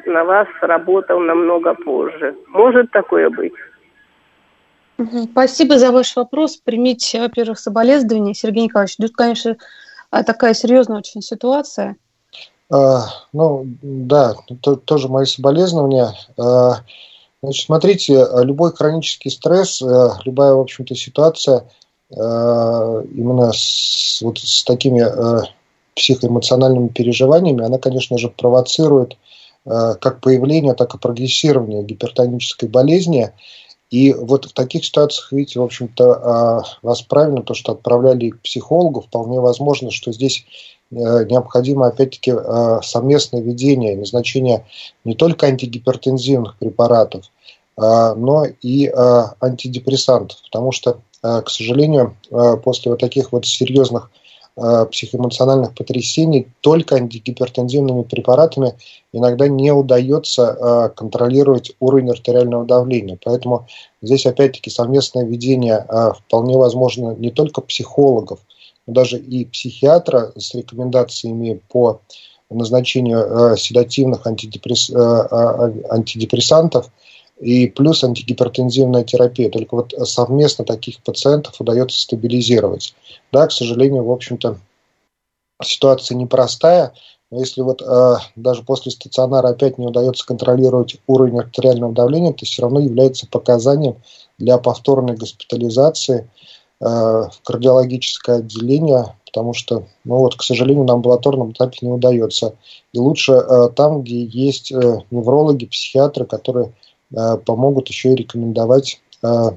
на вас сработал намного позже. Может такое быть? Спасибо за ваш вопрос. Примите, во-первых, соболезнования, Сергей Николаевич. Тут, конечно, такая серьезная очень ситуация. А, ну, да, то, тоже мои соболезнования. А, значит, смотрите, любой хронический стресс, любая, в общем-то, ситуация а, именно с, вот, с такими а, психоэмоциональными переживаниями, она, конечно же, провоцирует а, как появление, так и прогрессирование гипертонической болезни. И вот в таких ситуациях, видите, в общем-то, вас правильно, то, что отправляли к психологу, вполне возможно, что здесь необходимо, опять-таки, совместное ведение, назначение не только антигипертензивных препаратов, но и антидепрессантов, потому что, к сожалению, после вот таких вот серьезных психоэмоциональных потрясений только антигипертензивными препаратами иногда не удается контролировать уровень артериального давления. Поэтому здесь опять-таки совместное ведение вполне возможно не только психологов, но даже и психиатра с рекомендациями по назначению седативных антидепресс... антидепрессантов и плюс антигипертензивная терапия. Только вот совместно таких пациентов удается стабилизировать. Да, к сожалению, в общем-то, ситуация непростая, Если вот э, даже после стационара опять не удается контролировать уровень артериального давления, то все равно является показанием для повторной госпитализации э, в кардиологическое отделение, потому что, ну вот, к сожалению, на амбулаторном этапе не удается. И лучше э, там, где есть э, неврологи, психиатры, которые э, помогут еще и рекомендовать э,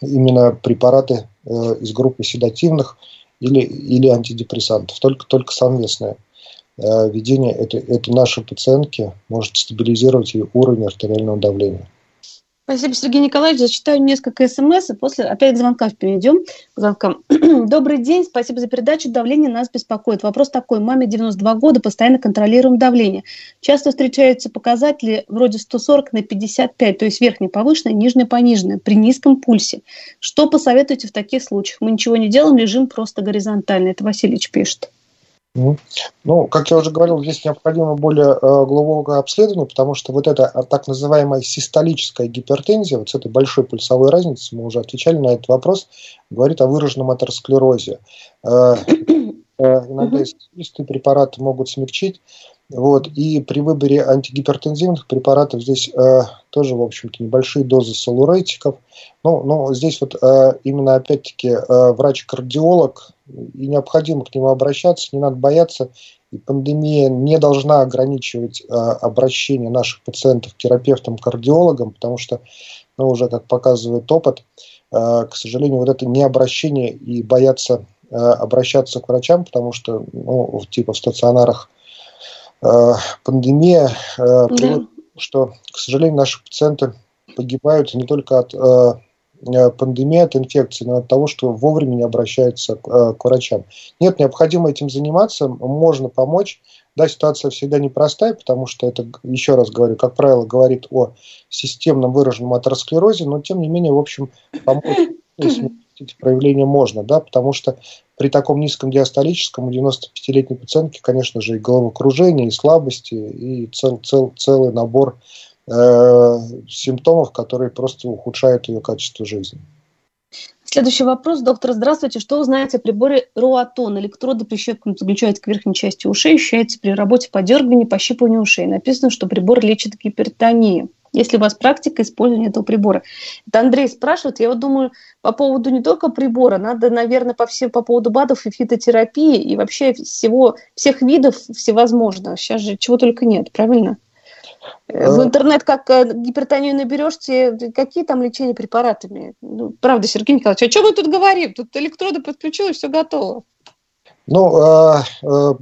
именно препараты э, из группы седативных или, или антидепрессантов, только, только совместные. Введение этой, этой нашей пациентки может стабилизировать ее уровень артериального давления. Спасибо, Сергей Николаевич. Зачитаю несколько смс, и после опять к звонкам перейдем. Звонкам. Добрый день, спасибо за передачу. Давление нас беспокоит. Вопрос такой. Маме девяносто два года, постоянно контролируем давление. Часто встречаются показатели вроде сто сорок на пятьдесят пять, то есть верхнее повышенное, нижнее пониженное, при низком пульсе. Что посоветуете в таких случаях? Мы ничего не делаем, лежим просто горизонтально. Это Васильевич пишет. Ну, как я уже говорил, здесь необходимо более э, глубокое обследование, потому что вот эта так называемая систолическая гипертензия, вот с этой большой пульсовой разницей, мы уже отвечали на этот вопрос, говорит о выраженном атеросклерозе. Э, э, иногда истолические препараты могут смягчить. Вот, и при выборе антигипертензивных препаратов здесь э, тоже, в общем-то, небольшие дозы солуретиков. Ну, ну, здесь вот э, именно, опять-таки, э, врач-кардиолог, и необходимо к нему обращаться, не надо бояться. И пандемия не должна ограничивать э, обращение наших пациентов к терапевтам, кардиологам, потому что, ну, уже, как показывает опыт, э, к сожалению, вот это необращение и бояться э, обращаться к врачам, потому что, ну, типа в стационарах, пандемия, да. Приводит, что, к сожалению, наши пациенты погибают не только от э, пандемии, от инфекции, но и от того, что вовремя не обращаются э, к врачам. Нет, необходимо этим заниматься, можно помочь. Да, ситуация всегда непростая, потому что это, еще раз говорю, как правило, говорит о системном выраженном атеросклерозе, но тем не менее, в общем, помочь эти проявления можно, да, потому что при таком низком диастолическом у девяностопятилетней пациентки, конечно же, и головокружение, и слабости, и цел, цел, целый набор э, симптомов, которые просто ухудшают ее качество жизни. Следующий вопрос. Доктор, здравствуйте. Что вы знаете о приборе Роатон? Электроды прищепками подключаются к верхней части ушей, ощущается при работе подергивания, пощипывания ушей. Написано, что прибор лечит гипертонию. Если у вас практика использования этого прибора. Это Андрей спрашивает, я вот думаю, по поводу не только прибора, надо, наверное, по, всем, по поводу БАДов и фитотерапии, и вообще всего, всех видов всевозможного. Сейчас же чего только нет, правильно? В интернет как гипертонию наберешь, тебе какие там лечения препаратами? Ну, правда, Сергей Николаевич, о чем мы тут говорим? Тут электроды подключилось, все готово. Ну,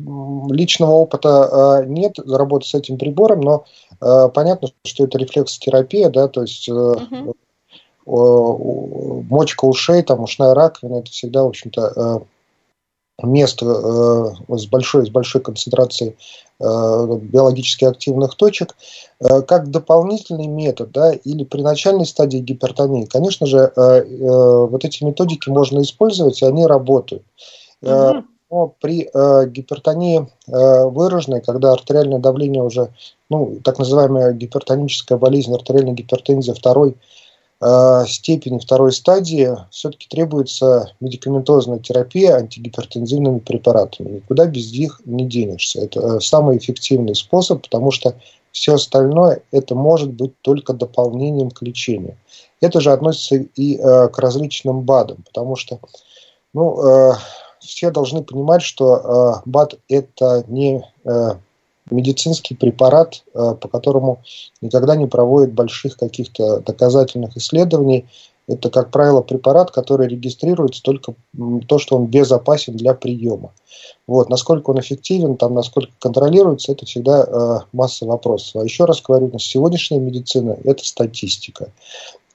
личного опыта нет работы с этим прибором, но понятно, что это рефлексотерапия, да, то есть uh-huh. мочка ушей, там, ушная раковина, это всегда, в общем-то, место с большой, с большой концентрацией биологически активных точек, как дополнительный метод, да, или при начальной стадии гипертонии. Конечно же, вот эти методики можно использовать, и они работают. Uh-huh. Но при э, гипертонии э, выраженной, когда артериальное давление уже, ну, так называемая гипертоническая болезнь, артериальная гипертензия второй э, степени, второй стадии, все-таки требуется медикаментозная терапия антигипертензивными препаратами. Никуда без них не денешься. Это э, самый эффективный способ, потому что все остальное это может быть только дополнением к лечению. Это же относится и э, к различным БАДам, потому что, ну, э, все должны понимать, что э, БАД – это не э, медицинский препарат, э, по которому никогда не проводят больших каких-то доказательных исследований. Это, как правило, препарат, который регистрируется только м, то, что он безопасен для приема. Вот. Насколько он эффективен, там, насколько контролируется, это всегда э, масса вопросов. А еще раз говорю, сегодняшняя медицина – это статистика.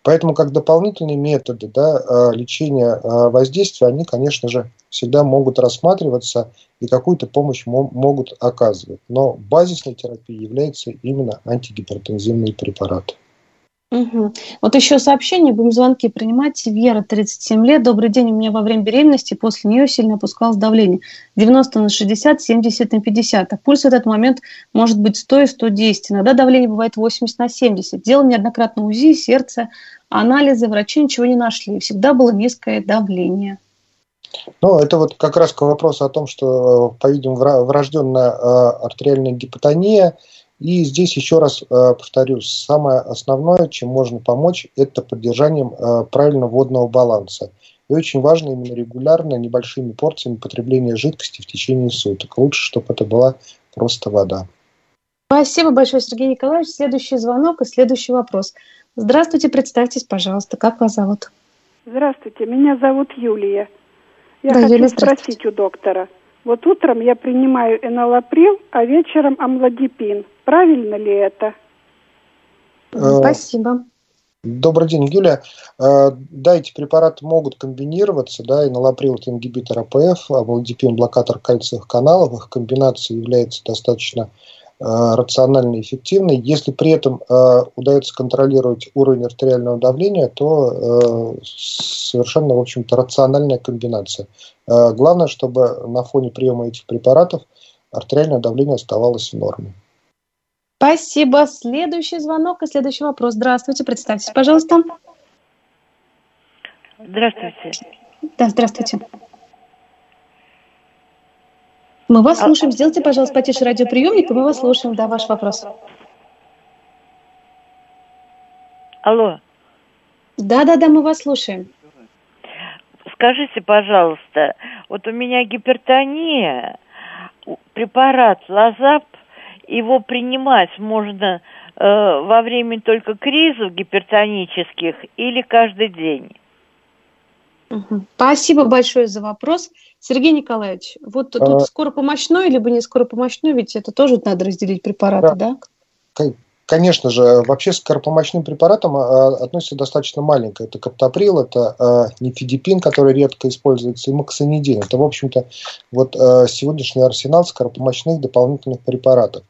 Поэтому как дополнительные методы, да, лечения воздействия, они, конечно же, всегда могут рассматриваться и какую-то помощь могут оказывать. Но базисной терапией являются именно антигипертензивные препараты. Угу. Вот еще сообщение, будем звонки принимать. Вера, тридцать семь лет. Добрый день, у меня во время беременности после нее сильно опускалось давление. девяносто на шестьдесят, семьдесят на пятьдесят. А пульс в этот момент может быть сто и сто десять. Иногда давление бывает восемьдесят на семьдесят. Делал неоднократно УЗИ, сердце, анализы, врачи ничего не нашли. Всегда было низкое давление. Ну, это вот как раз к вопросу о том, что, по-видимому, врожденная артериальная гипотония. И здесь еще раз повторю, самое основное, чем можно помочь, это поддержанием правильного водного баланса. И очень важно именно регулярно, небольшими порциями потребления жидкости в течение суток. Лучше, чтобы это была просто вода. Спасибо большое, Сергей Николаевич. Следующий звонок и следующий вопрос. Здравствуйте, представьтесь, пожалуйста. Как вас зовут? Здравствуйте, меня зовут Юлия. Я да, хочу Юлия, спросить у доктора. Вот утром я принимаю эналаприл, а вечером амлодипин. Правильно ли это? Спасибо. Добрый день, Юлия. Да, эти препараты могут комбинироваться. Да, эналаприл – это ингибитор а пэ эф, амлодипин – блокатор кальциевых каналов. Их комбинация является достаточно рационально и эффективно. Если при этом э, удается контролировать уровень артериального давления, то э, совершенно, в общем-то, рациональная комбинация. Э, главное, чтобы на фоне приема этих препаратов артериальное давление оставалось в норме. Спасибо. Следующий звонок и следующий вопрос. Здравствуйте, представьтесь, пожалуйста. Здравствуйте. Да, здравствуйте. Мы вас слушаем. Сделайте, пожалуйста, потише радиоприемник, и мы вас слушаем. Да, ваш вопрос. Алло. Да-да-да, мы вас слушаем. Скажите, пожалуйста, вот у меня гипертония, препарат Лозап, его принимать можно э, во время только кризов гипертонических или каждый день? Спасибо большое за вопрос. Сергей Николаевич, вот тут а... скоропомощной, либо не скоропомощной, ведь это тоже надо разделить препараты, да? да? Конечно же, вообще к скоропомощным препаратам относится достаточно маленько. Это каптоприл, это нифедипин, который редко используется, и максинидин. Это, в общем-то, вот сегодняшний арсенал скоропомощных дополнительных препаратов.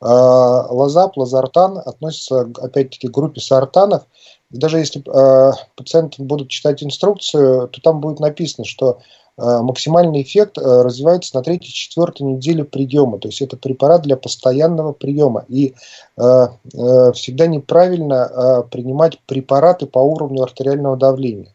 Лозап, лозартан относятся, опять-таки, к группе сартанов. Даже если э, пациенты будут читать инструкцию, то там будет написано, что э, максимальный эффект э, развивается на третьей-четвёртой неделе приема. То есть это препарат для постоянного приема. И э, э, всегда неправильно э, принимать препараты по уровню артериального давления.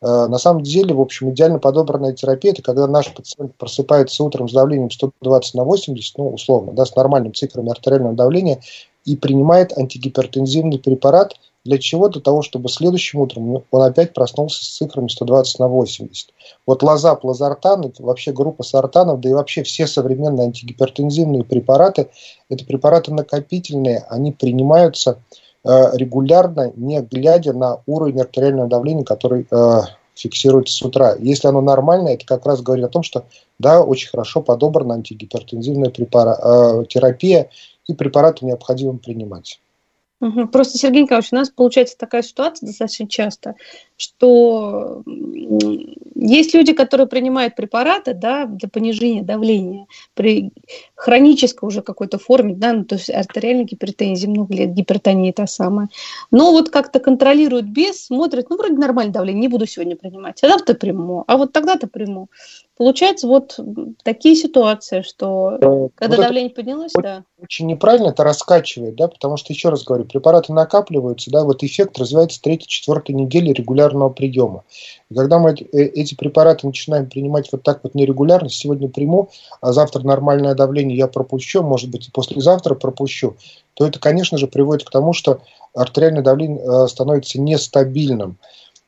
Э, на самом деле, в общем, идеально подобранная терапия, это когда наш пациент просыпается утром с давлением сто двадцать на восемьдесят, ну, условно, да, с нормальным циклом артериального давления, и принимает антигипертензивный препарат. Для чего? Для того, чтобы следующим утром он опять проснулся с цифрами сто двадцать на восемьдесят. Вот лозап, лозартан, это вообще группа сартанов, да и вообще все современные антигипертензивные препараты, это препараты накопительные, они принимаются э, регулярно, не глядя на уровень артериального давления, который э, фиксируется с утра. Если оно нормальное, это как раз говорит о том, что да, очень хорошо подобрана антигипертензивная препара- э, терапия, и препараты необходимо принимать. Просто, Сергей Николаевич, у нас получается такая ситуация достаточно часто, что есть люди, которые принимают препараты, да, для понижения давления при хронической уже какой-то форме, да, ну, то есть артериальной гипертонии, много лет, гипертония та самая, но вот как-то контролируют без, смотрят, ну, вроде нормальное давление, не буду сегодня принимать, а завтра приму, а вот тогда-то приму. Получается вот такие ситуации, что да, когда вот давление поднялось, очень да. Очень неправильно это раскачивает, да, потому что, еще раз говорю, препараты накапливаются, да, вот эффект развивается третьей-четвёртой недели регулярного приема. И когда мы эти препараты начинаем принимать вот так вот нерегулярно, сегодня приму, а завтра нормальное давление я пропущу, может быть, и послезавтра пропущу, то это, конечно же, приводит к тому, что артериальное давление становится нестабильным.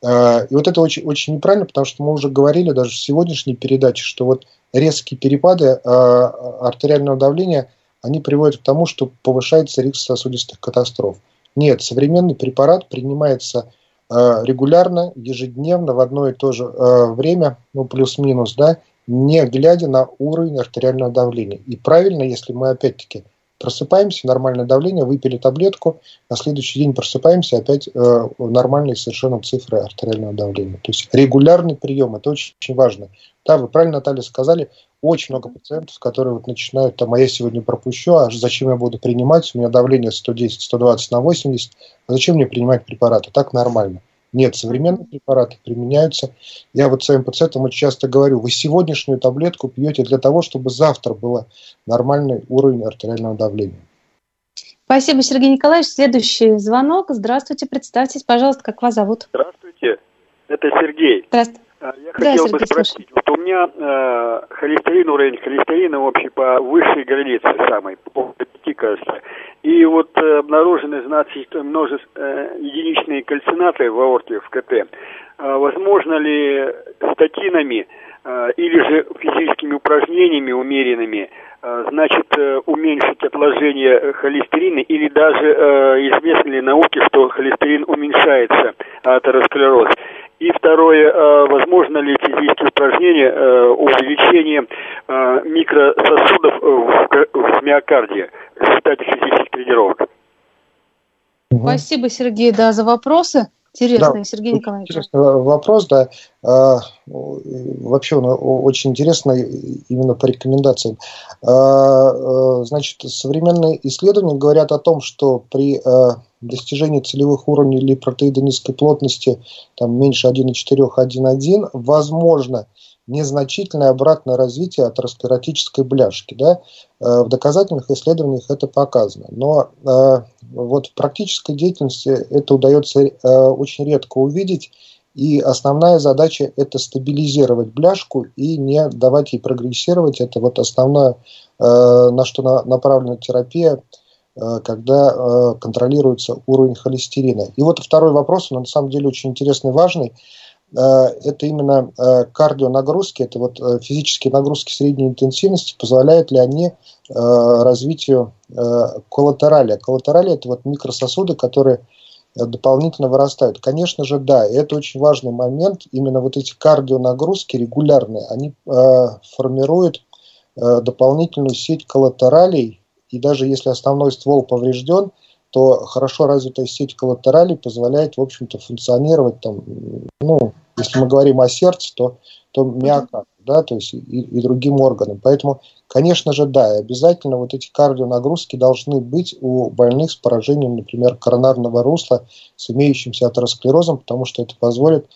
И вот это очень, очень неправильно, потому что мы уже говорили даже в сегодняшней передаче, что вот резкие перепады э, артериального давления, они приводят к тому, что повышается риск сосудистых катастроф. Нет, современный препарат принимается э, регулярно, ежедневно, в одно и то же э, время, ну плюс-минус, да, не глядя на уровень артериального давления. И правильно, если мы опять-таки просыпаемся, нормальное давление, выпили таблетку, на следующий день просыпаемся, опять э, нормальные совершенно цифры артериального давления. То есть регулярный прием, это очень, очень важно. Да, вы правильно, Наталья, сказали, очень много пациентов, которые вот начинают, там, а я сегодня пропущу, а зачем я буду принимать, у меня давление сто десять - сто двадцать на восемьдесят, а зачем мне принимать препараты, так нормально. Нет, современные препараты применяются. Я вот своим пациентам очень часто говорю, вы сегодняшнюю таблетку пьете для того, чтобы завтра был нормальный уровень артериального давления. Спасибо, Сергей Николаевич. Следующий звонок. Здравствуйте, представьтесь, пожалуйста, как вас зовут? Здравствуйте, это Сергей. Здравствуйте. Я да, хотел бы спросить, вот у меня э, холестерин, уровень холестерина общий по высшей границе самой, по пяти, кажется. И вот э, обнаружены, значит, множество э, единичные кальцинаты в аорте, в КТ. Э, возможно ли статинами э, или же физическими упражнениями умеренными, э, значит, э, уменьшить отложение холестерина, или даже э, известны ли науке, что холестерин уменьшается, атеросклероз? И второе, возможно ли физические упражнения увеличение микрососудов в миокарде в результате физических тренировок? Спасибо, Сергей, да, за вопросы. Интересный, да, Сергей Николаевич. Интересный вопрос, да. Вообще он очень интересный именно по рекомендациям. Значит, современные исследования говорят о том, что при достижении целевых уровней липротеида низкой плотности там, меньше один и четыре, один и один, возможно незначительное обратное развитие атеросклеротической бляшки. Да? В доказательных исследованиях это показано. Но э, вот в практической деятельности это удается э, очень редко увидеть. И основная задача – это стабилизировать бляшку и не давать ей прогрессировать. Это вот основное, э, на что на, направлена терапия, когда э, контролируется уровень холестерина. И вот второй вопрос, он на самом деле очень интересный, важный. Э, это именно э, кардионагрузки, это вот э, физические нагрузки средней интенсивности, позволяют ли они э, развитию э, коллатерали. Коллатерали – это вот микрососуды, которые дополнительно вырастают. Конечно же, да, это очень важный момент. Именно вот эти кардионагрузки регулярные, они э, формируют э, дополнительную сеть коллатералей. И даже если основной ствол поврежден, то хорошо развитая сеть коллатералей позволяет, в общем-то, функционировать там, ну, если мы говорим о сердце, то, то миокард, да, то есть и, и другим органам. Поэтому, конечно же, да, обязательно вот эти кардионагрузки должны быть у больных с поражением, например, коронарного русла, с имеющимся атеросклерозом, потому что это позволит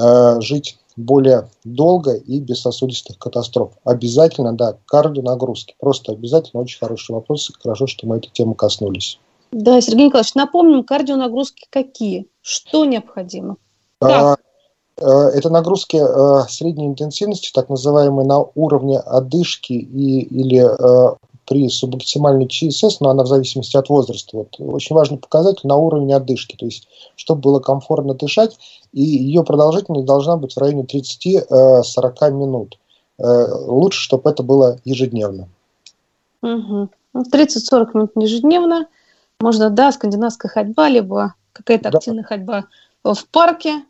э, жить более долго и без сосудистых катастроф. Обязательно, да, кардионагрузки. Просто обязательно. Очень хороший вопрос. Хорошо, что мы эту тему коснулись. Да, Сергей Николаевич, напомним, кардионагрузки какие? Что необходимо? А, это нагрузки а, средней интенсивности, так называемые на уровне одышки и, или а, при субоктимальной ЧСС, но она в зависимости от возраста. Вот, очень важный показатель на уровне одышки, то есть чтобы было комфортно дышать, и ее продолжительность должна быть в районе тридцати-сорока минут. Лучше, чтобы это было ежедневно. Угу. тридцать-сорок минут ежедневно. Можно, да, скандинавская ходьба, либо какая-то да. активная ходьба в парке.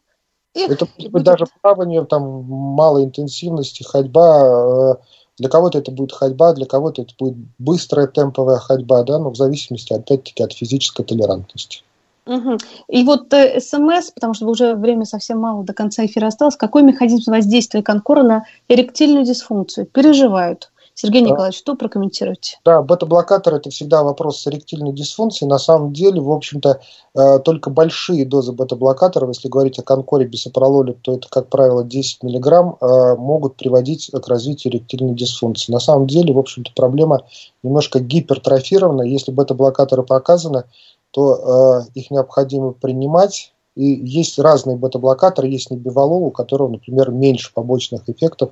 И это может быть даже плавание, там, малой интенсивности, ходьба. Для кого-то это будет ходьба, для кого-то это будет быстрая темповая ходьба, да, но в зависимости, опять-таки, от физической толерантности. Угу. И вот э, СМС, потому что уже время совсем мало, до конца эфира осталось. Какой механизм воздействия конкора на эректильную дисфункцию? Переживают. Сергей да. Николаевич, что прокомментируете? Да, бета-блокатор – это всегда вопрос с эректильной дисфункцией. На самом деле, в общем-то, э, только большие дозы бета-блокаторов, если говорить о конкоре, бисопрололе, то это, как правило, десять миллиграмм, э, могут приводить к развитию эректильной дисфункции. На самом деле, в общем-то, проблема немножко гипертрофирована. Если бета-блокаторы показаны, то э, их необходимо принимать. И есть разные бета-блокаторы, есть небивалол, у которого, например, меньше побочных эффектов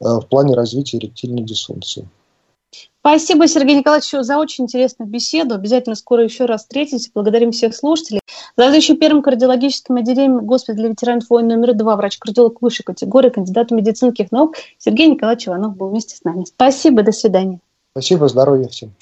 э, в плане развития эректильной дисфункции. Спасибо, Сергей Николаевич, за очень интересную беседу. Обязательно скоро еще раз встретимся. Благодарим всех слушателей. Заведующий первым кардиологическим отделением госпиталя для ветеранов войн номер два, врач-кардиолог высшей категории, кандидат медицинских наук Сергей Николаевич Иванов был вместе с нами. Спасибо, до свидания. Спасибо, здоровья всем.